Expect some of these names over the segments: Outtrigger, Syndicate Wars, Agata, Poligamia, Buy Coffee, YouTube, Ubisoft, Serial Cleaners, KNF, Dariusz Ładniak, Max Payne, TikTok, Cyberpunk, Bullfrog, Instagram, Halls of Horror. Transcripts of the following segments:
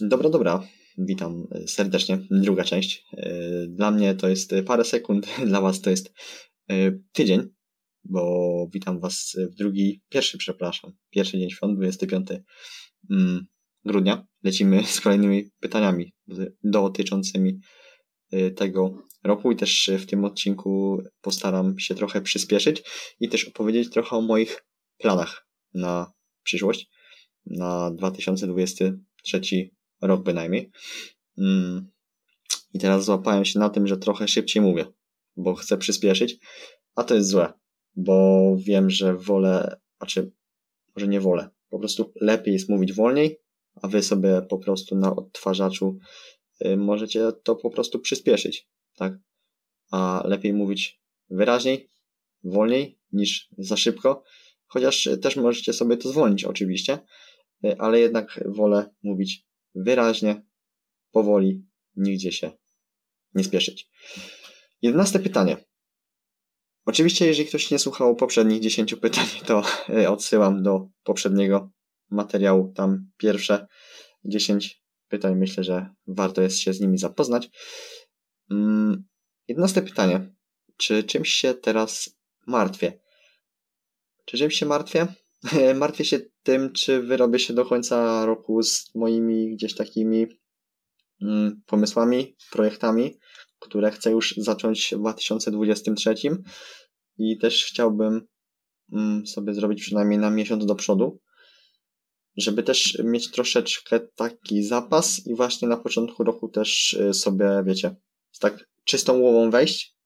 Dobra, witam serdecznie. Druga część. Dla mnie to jest parę sekund, dla Was to jest tydzień, bo witam Was w pierwszy dzień świąt, 25 grudnia. Lecimy z kolejnymi pytaniami dotyczącymi tego roku i też w tym odcinku postaram się trochę przyspieszyć i też opowiedzieć trochę o moich planach na przyszłość, na 2023 rok bynajmniej. I teraz złapałem się na tym, że trochę szybciej mówię, bo chcę przyspieszyć, a to jest złe, bo wiem, że po prostu lepiej jest mówić wolniej, a wy sobie po prostu na odtwarzaczu możecie to po prostu przyspieszyć, tak? A lepiej mówić wyraźniej, wolniej niż za szybko, chociaż też możecie sobie to zwolnić oczywiście, ale jednak wolę mówić wyraźnie, powoli, nigdzie się nie spieszyć. 11 pytanie. Oczywiście, jeżeli ktoś nie słuchał poprzednich 10 pytań, to odsyłam do poprzedniego materiału. Tam pierwsze 10 pytań, myślę, że warto jest się z nimi zapoznać. 11 pytanie. Czy czymś się teraz martwię? Czy czymś się martwię? Martwię się tym, czy wyrobię się do końca roku z moimi gdzieś takimi pomysłami, projektami, które chcę już zacząć w 2023 i też chciałbym sobie zrobić przynajmniej na miesiąc do przodu, żeby też mieć troszeczkę taki zapas i właśnie na początku roku też sobie, wiecie, z tak czystą głową wejść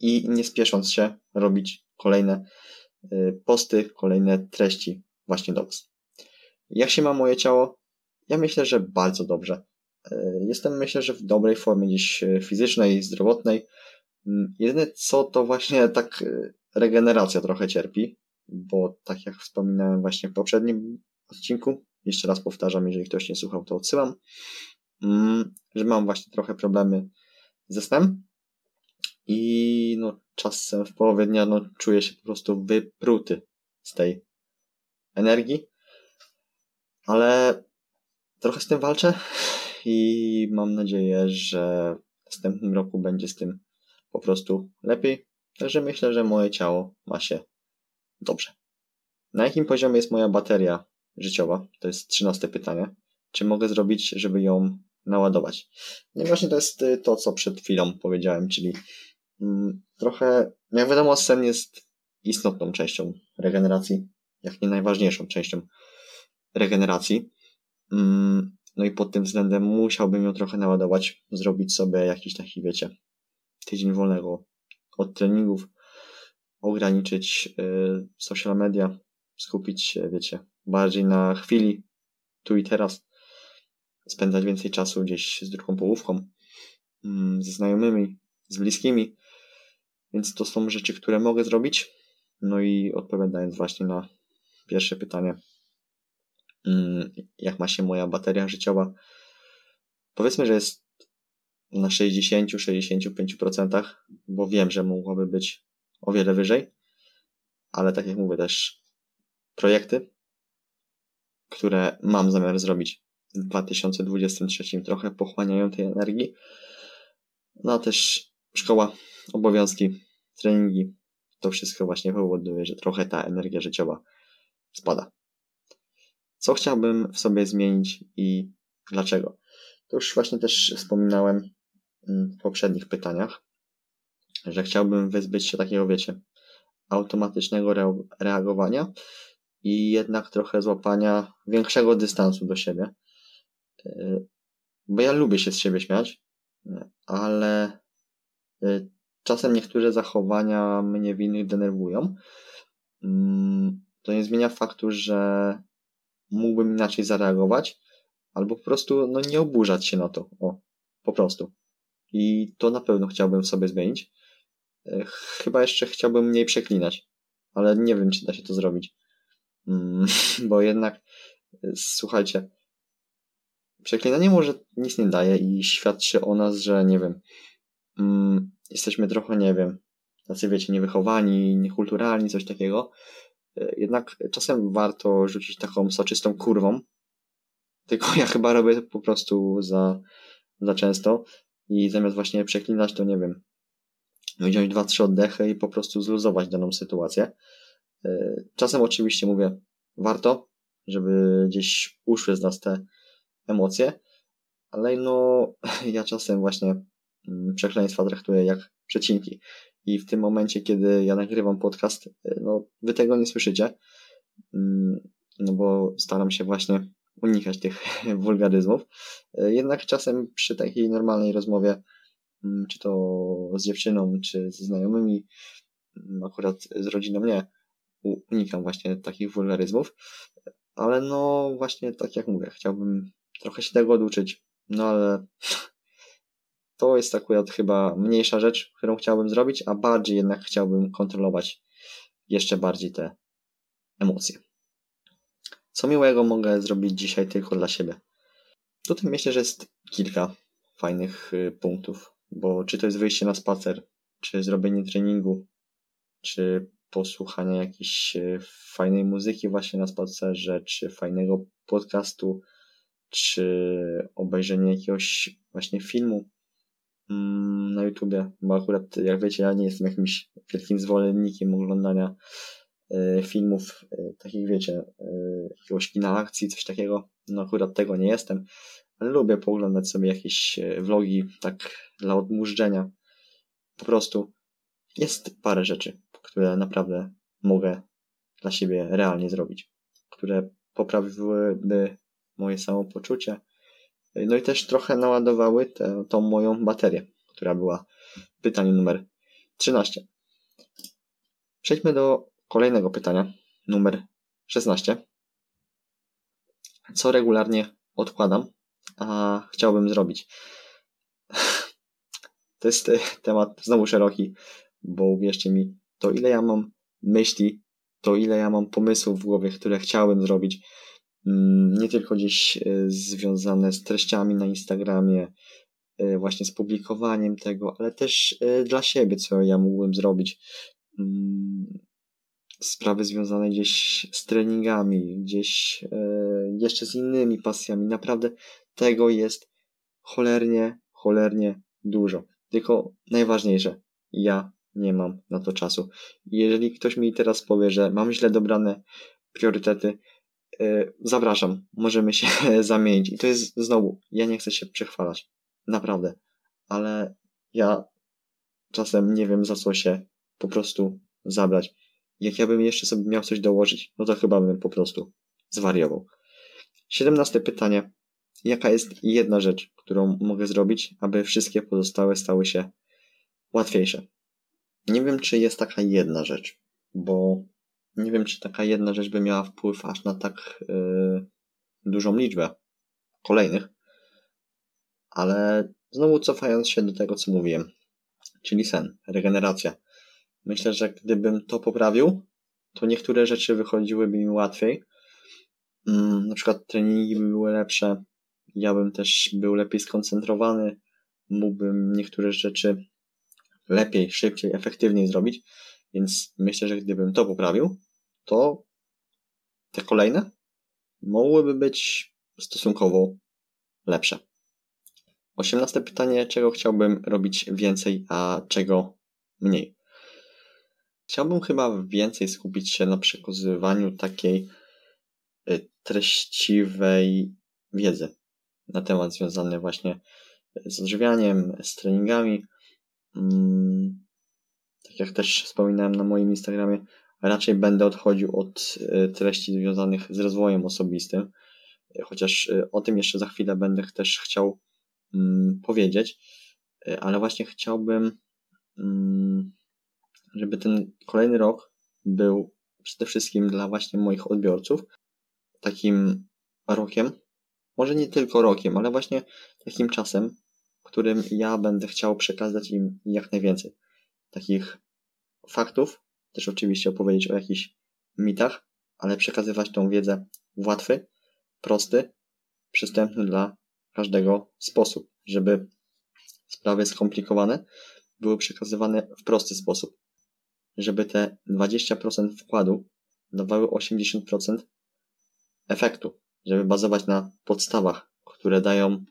i nie spiesząc się robić kolejne posty, kolejne treści właśnie do Was. Jak się ma moje ciało? Ja myślę, że bardzo dobrze. Jestem, myślę, że w dobrej formie dziś fizycznej, zdrowotnej. Jedyne co, to właśnie tak regeneracja trochę cierpi, bo tak jak wspominałem właśnie w poprzednim odcinku, jeszcze raz powtarzam, jeżeli ktoś nie słuchał, to odsyłam, że mam właśnie trochę problemy ze snem i czasem w połowie dnia czuję się po prostu wypruty z tej energii, ale trochę z tym walczę i mam nadzieję, że w następnym roku będzie z tym po prostu lepiej. Także myślę, że moje ciało ma się dobrze. Na jakim poziomie jest moja bateria życiowa? To jest 13 pytanie. Czy mogę zrobić, żeby ją naładować? No i właśnie to jest to, co przed chwilą powiedziałem, czyli trochę, jak wiadomo, sen jest istotną częścią regeneracji, jak nie najważniejszą częścią regeneracji. No i pod tym względem musiałbym ją trochę naładować, zrobić sobie jakiś taki, wiecie, tydzień wolnego od treningów, ograniczyć social media, skupić się, wiecie, bardziej na chwili, tu i teraz, spędzać więcej czasu gdzieś z drugą połówką, ze znajomymi, z bliskimi, więc to są rzeczy, które mogę zrobić. No i odpowiadając właśnie na pierwsze pytanie, jak ma się moja bateria życiowa, powiedzmy, że jest na 60-65%, bo wiem, że mogłaby być o wiele wyżej, ale tak jak mówię, też projekty, które mam zamiar zrobić w 2023, trochę pochłaniają tej energii, no a też szkoła, obowiązki, treningi, to wszystko właśnie powoduje, że trochę ta energia życiowa spada. Co chciałbym w sobie zmienić i dlaczego? To już właśnie też wspominałem w poprzednich pytaniach, że chciałbym wyzbyć się takiego, wiecie, automatycznego reagowania i jednak trochę złapania większego dystansu do siebie. Bo ja lubię się z siebie śmiać, ale czasem niektóre zachowania mnie winnych denerwują. To nie zmienia faktu, że mógłbym inaczej zareagować, albo po prostu nie oburzać się na to. Po prostu. I to na pewno chciałbym sobie zmienić. Chyba jeszcze chciałbym mniej przeklinać, ale nie wiem, czy da się to zrobić. Bo jednak, słuchajcie, przeklinanie może nic nie daje i świadczy o nas, że nie wiem, jesteśmy trochę, nie wiem, tacy, wiecie, niewychowani, niekulturalni, coś takiego. Jednak czasem warto rzucić taką soczystą kurwą Tylko ja chyba robię to po prostu za często i zamiast właśnie przeklinać, to nie wiem, wziąć 2-3 oddechy i po prostu zluzować daną sytuację. Czasem oczywiście mówię, warto, żeby gdzieś uszły z nas te emocje, ale no ja czasem właśnie przekleństwa traktuję jak przecinki i w tym momencie, kiedy ja nagrywam podcast, no wy tego nie słyszycie, no bo staram się właśnie unikać tych wulgaryzmów, jednak czasem przy takiej normalnej rozmowie, czy to z dziewczyną, czy ze znajomymi, akurat z rodziną nie, unikam właśnie takich wulgaryzmów, ale no właśnie tak jak mówię, chciałbym trochę się tego oduczyć, no ale to jest akurat chyba mniejsza rzecz, którą chciałbym zrobić, a bardziej jednak chciałbym kontrolować jeszcze bardziej te emocje. Co miłego mogę zrobić dzisiaj tylko dla siebie? Tutaj myślę, że jest kilka fajnych punktów, bo czy to jest wyjście na spacer, czy zrobienie treningu, czy posłuchanie jakiejś fajnej muzyki właśnie na spacerze, czy fajnego podcastu, czy obejrzenie jakiegoś właśnie filmu na YouTubie, bo akurat jak wiecie, ja nie jestem jakimś wielkim zwolennikiem oglądania filmów takich, wiecie, jakiegoś kina akcji, coś takiego, no akurat tego nie jestem, ale lubię pooglądać sobie jakieś vlogi tak dla odmurzczenia. Po prostu jest parę rzeczy, które naprawdę mogę dla siebie realnie zrobić, które poprawiłyby moje samopoczucie, no i też trochę naładowały tą moją baterię, która była w pytaniu numer 13. Przejdźmy do kolejnego pytania, numer 16. Co regularnie odkładam, a chciałbym zrobić? To jest temat znowu szeroki, bo uwierzcie mi, to ile ja mam myśli, to ile ja mam pomysłów w głowie, które chciałbym zrobić, nie tylko gdzieś związane z treściami na Instagramie, właśnie z publikowaniem tego, ale też dla siebie, co ja mógłbym zrobić. Sprawy związane gdzieś z treningami, gdzieś jeszcze z innymi pasjami. Naprawdę tego jest cholernie dużo. Tylko najważniejsze, ja nie mam na to czasu. Jeżeli ktoś mi teraz powie, że mam źle dobrane priorytety, zapraszam, możemy się zamienić. I to jest znowu, ja nie chcę się przechwalać, naprawdę, ale ja czasem nie wiem, za co się po prostu zabrać. Jak ja bym jeszcze sobie miał coś dołożyć, no to chyba bym po prostu zwariował. 17 pytanie. Jaka jest jedna rzecz, którą mogę zrobić, aby wszystkie pozostałe stały się łatwiejsze? Nie wiem, czy jest taka jedna rzecz, bo nie wiem, czy taka jedna rzecz by miała wpływ aż na tak dużą liczbę kolejnych, ale znowu cofając się do tego, co mówiłem, czyli sen, regeneracja. Myślę, że gdybym to poprawił, to niektóre rzeczy wychodziłyby mi łatwiej, na przykład treningi by były lepsze, ja bym też był lepiej skoncentrowany, mógłbym niektóre rzeczy lepiej, szybciej, efektywniej zrobić, więc myślę, że gdybym to poprawił, to te kolejne mogłyby być stosunkowo lepsze. 18 pytanie, czego chciałbym robić więcej, a czego mniej? Chciałbym chyba więcej skupić się na przekazywaniu takiej treściwej wiedzy na temat związany właśnie z odżywianiem, z treningami. Tak jak też wspominałem na moim Instagramie, raczej będę odchodził od treści związanych z rozwojem osobistym, chociaż o tym jeszcze za chwilę będę też chciał powiedzieć, ale właśnie chciałbym, żeby ten kolejny rok był przede wszystkim dla właśnie moich odbiorców takim rokiem, może nie tylko rokiem, ale właśnie takim czasem, którym ja będę chciał przekazać im jak najwięcej takich faktów, też oczywiście opowiedzieć o jakichś mitach, ale przekazywać tą wiedzę w łatwy, prosty, przystępny dla każdego sposób, żeby sprawy skomplikowane były przekazywane w prosty sposób, żeby te 20% wkładu dawały 80% efektu, żeby bazować na podstawach, które dają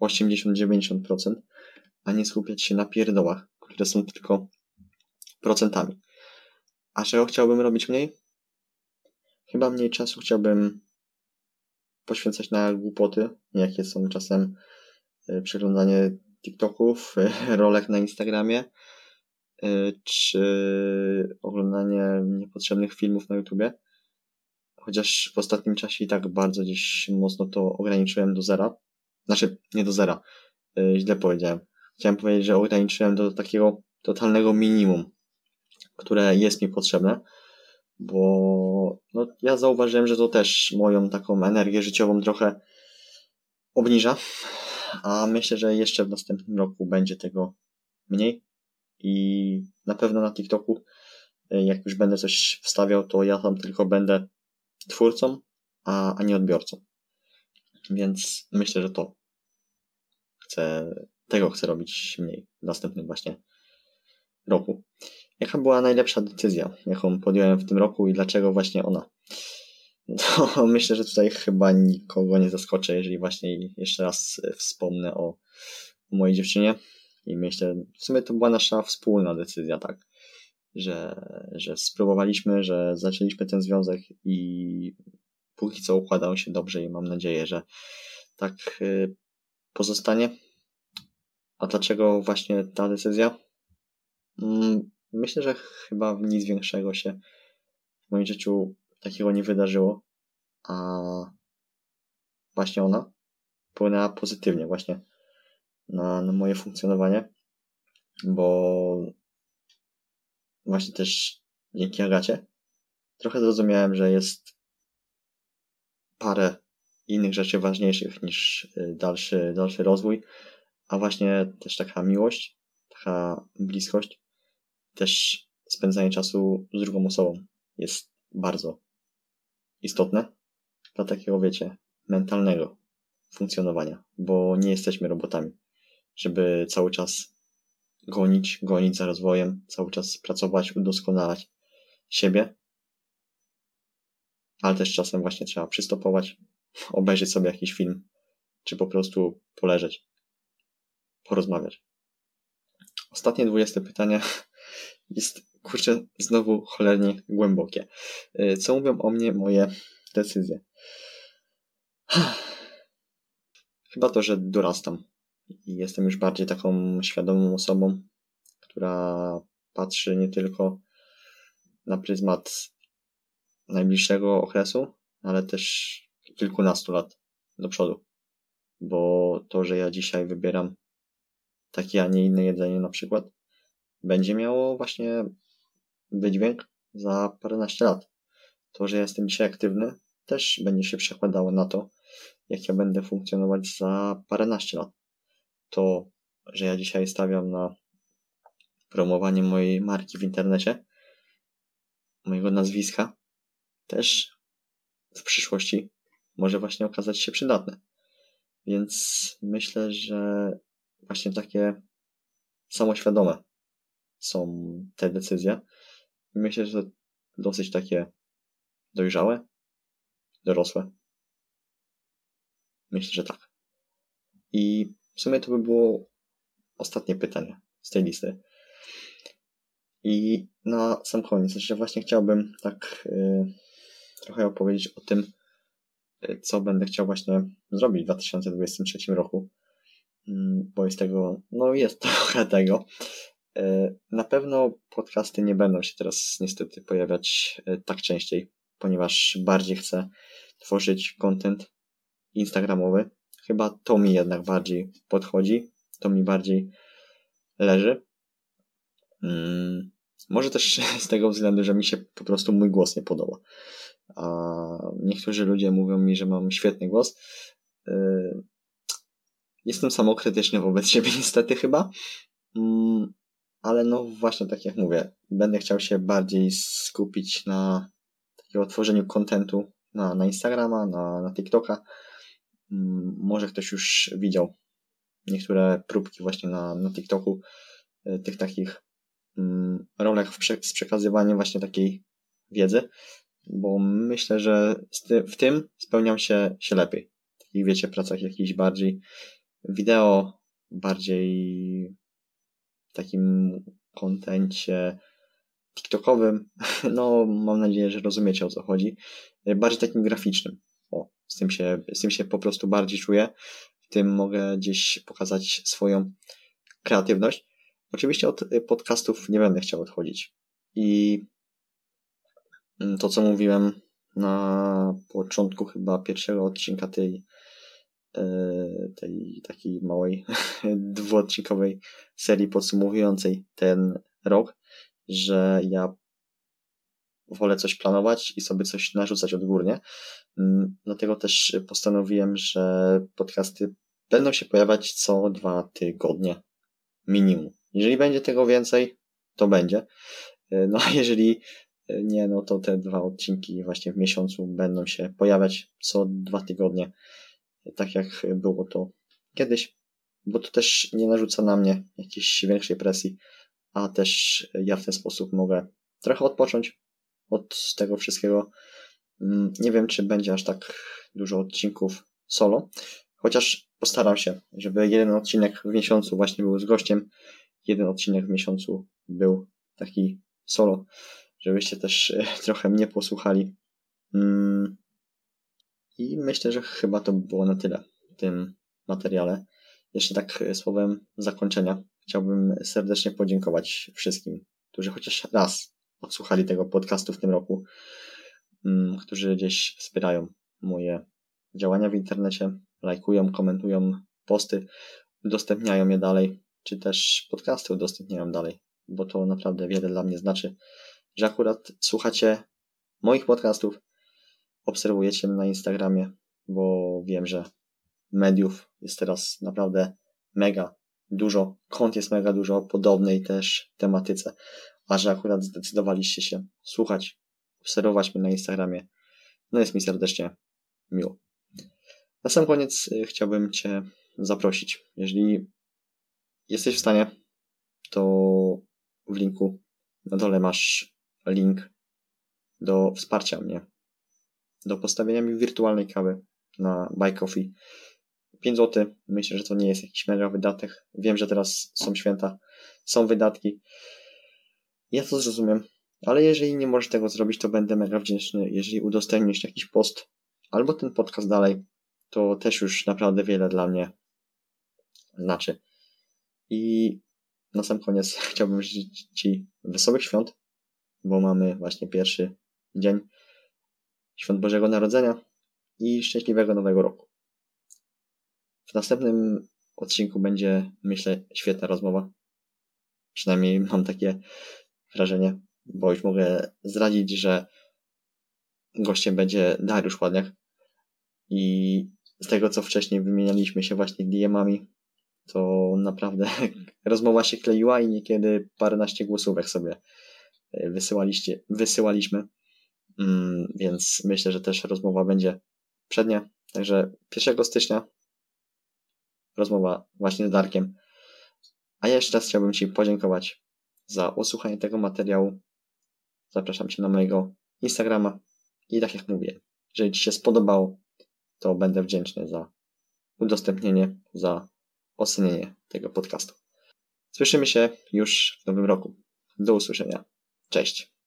80-90%, a nie skupiać się na pierdołach, które są tylko procentami. A czego chciałbym robić mniej? Chyba mniej czasu chciałbym poświęcać na głupoty, jakie są czasem przeglądanie TikToków, rolek na Instagramie, czy oglądanie niepotrzebnych filmów na YouTubie. Chociaż w ostatnim czasie i tak bardzo gdzieś mocno to ograniczyłem do zera. Znaczy, nie do zera. Źle powiedziałem. Chciałem powiedzieć, że ograniczyłem do takiego totalnego minimum, które jest mi potrzebne, bo no, ja zauważyłem, że to też moją taką energię życiową trochę obniża, a myślę, że jeszcze w następnym roku będzie tego mniej i na pewno na TikToku, jak już będę coś wstawiał, to ja tam tylko będę twórcą, a nie odbiorcą. Więc myślę, że to chcę robić mniej w następnym właśnie roku. Jaka była najlepsza decyzja, jaką podjąłem w tym roku i dlaczego właśnie ona? To myślę, że tutaj chyba nikogo nie zaskoczę, jeżeli właśnie jeszcze raz wspomnę o mojej dziewczynie i myślę, w sumie to była nasza wspólna decyzja, tak, że spróbowaliśmy, że zaczęliśmy ten związek i póki co układał się dobrze i mam nadzieję, że tak pozostanie. A dlaczego właśnie ta decyzja? Myślę, że chyba nic większego się w moim życiu takiego nie wydarzyło, a właśnie ona wpłynęła pozytywnie właśnie na moje funkcjonowanie, bo właśnie też dzięki Agacie trochę zrozumiałem, że jest parę innych rzeczy ważniejszych niż dalszy rozwój, a właśnie też taka miłość, taka bliskość, też spędzanie czasu z drugą osobą jest bardzo istotne dla takiego, wiecie, mentalnego funkcjonowania, bo nie jesteśmy robotami, żeby cały czas gonić za rozwojem, cały czas pracować, udoskonalać siebie, ale też czasem właśnie trzeba przystopować, obejrzeć sobie jakiś film, czy po prostu poleżeć, porozmawiać. Ostatnie 20 pytanie jest, kurczę, znowu cholernie głębokie. Co mówią o mnie moje decyzje? Chyba to, że dorastam i jestem już bardziej taką świadomą osobą, która patrzy nie tylko na pryzmat najbliższego okresu, ale też kilkunastu lat do przodu. Bo to, że ja dzisiaj wybieram takie, a nie inne jedzenie na przykład, będzie miało właśnie wydźwięk za paręnaście lat. To, że ja jestem dzisiaj aktywny, też będzie się przekładało na to, jak ja będę funkcjonować za paręnaście lat. To, że ja dzisiaj stawiam na promowanie mojej marki w internecie, mojego nazwiska, też w przyszłości może właśnie okazać się przydatne. Więc myślę, że właśnie takie samoświadome są te decyzje. Myślę, że to dosyć takie dojrzałe, dorosłe. Myślę, że tak. I w sumie to by było ostatnie pytanie z tej listy. I na sam koniec, że właśnie chciałbym tak trochę opowiedzieć o tym, co będę chciał właśnie zrobić w 2023 roku, bo jest tego, no jest trochę tego. Na pewno podcasty nie będą się teraz niestety pojawiać tak częściej, ponieważ bardziej chcę tworzyć content instagramowy. Chyba to mi jednak bardziej podchodzi, to mi bardziej leży. Może też z tego względu, że mi się po prostu mój głos nie podoba. A niektórzy ludzie mówią mi, że mam świetny głos. Jestem samokrytyczny wobec siebie niestety chyba. Ale no właśnie tak jak mówię, będę chciał się bardziej skupić na takiego tworzeniu kontentu na Instagrama, na TikToka. Może ktoś już widział niektóre próbki właśnie na TikToku tych takich rolek z przekazywaniem właśnie takiej wiedzy. bo myślę, że w tym spełniam się lepiej. W takich, wiecie, pracach jakichś bardziej wideo, bardziej w takim kontencie tiktokowym, no mam nadzieję, że rozumiecie, o co chodzi, bardziej takim graficznym. O, z tym się po prostu bardziej czuję. W tym mogę gdzieś pokazać swoją kreatywność. Oczywiście od podcastów nie będę chciał odchodzić. I to, co mówiłem na początku chyba pierwszego odcinka tej takiej małej dwuodcinkowej serii podsumowującej ten rok, że ja wolę coś planować i sobie coś narzucać odgórnie. Dlatego też postanowiłem, że podcasty będą się pojawiać co 2 tygodnie minimum. Jeżeli będzie tego więcej, to będzie. No a jeżeli nie, no to te 2 odcinki właśnie w miesiącu będą się pojawiać co 2 tygodnie, tak jak było to kiedyś, bo to też nie narzuca na mnie jakiejś większej presji, a też ja w ten sposób mogę trochę odpocząć od tego wszystkiego. Nie wiem, czy będzie aż tak dużo odcinków solo, chociaż postaram się, żeby 1 odcinek w miesiącu właśnie był z gościem, 1 odcinek w miesiącu był taki solo, żebyście też trochę mnie posłuchali. I myślę, że chyba to było na tyle w tym materiale. Jeszcze tak słowem zakończenia chciałbym serdecznie podziękować wszystkim, którzy chociaż raz odsłuchali tego podcastu w tym roku, którzy gdzieś wspierają moje działania w internecie, lajkują, komentują posty, udostępniają je dalej, czy też podcasty udostępniają dalej, bo to naprawdę wiele dla mnie znaczy, że akurat słuchacie moich podcastów, obserwujecie mnie na Instagramie, bo wiem, że mediów jest teraz naprawdę mega dużo, kont jest mega dużo o podobnej też tematyce, a że akurat zdecydowaliście się słuchać, obserwować mnie na Instagramie, no jest mi serdecznie miło. Na sam koniec chciałbym Cię zaprosić. Jeżeli jesteś w stanie, to w linku na dole masz link do wsparcia mnie, do postawienia mi wirtualnej kawy na Buy Coffee. 5 zł. Myślę, że to nie jest jakiś mega wydatek. Wiem, że teraz są święta, są wydatki. Ja to zrozumiem, ale jeżeli nie możesz tego zrobić, to będę mega wdzięczny, jeżeli udostępnisz jakiś post albo ten podcast dalej, to też już naprawdę wiele dla mnie znaczy. I na sam koniec chciałbym życzyć Ci wesołych świąt, bo mamy właśnie pierwszy dzień Świąt Bożego Narodzenia i szczęśliwego Nowego Roku. W następnym odcinku będzie, myślę, świetna rozmowa. Przynajmniej mam takie wrażenie, bo już mogę zdradzić, że gościem będzie Dariusz Ładniak i z tego, co wcześniej wymienialiśmy się właśnie DM-ami, to naprawdę rozmowa się kleiła i niekiedy paręnaście głosówek sobie wysyłaliśmy. Więc myślę, że też rozmowa będzie przednia. Także 1 stycznia rozmowa właśnie z Darkiem. A ja jeszcze raz chciałbym Ci podziękować za odsłuchanie tego materiału. Zapraszam Cię na mojego Instagrama i tak jak mówię, jeżeli Ci się spodobało, to będę wdzięczny za udostępnienie, za ocenienie tego podcastu. Słyszymy się już w nowym roku. Do usłyszenia. Cześć.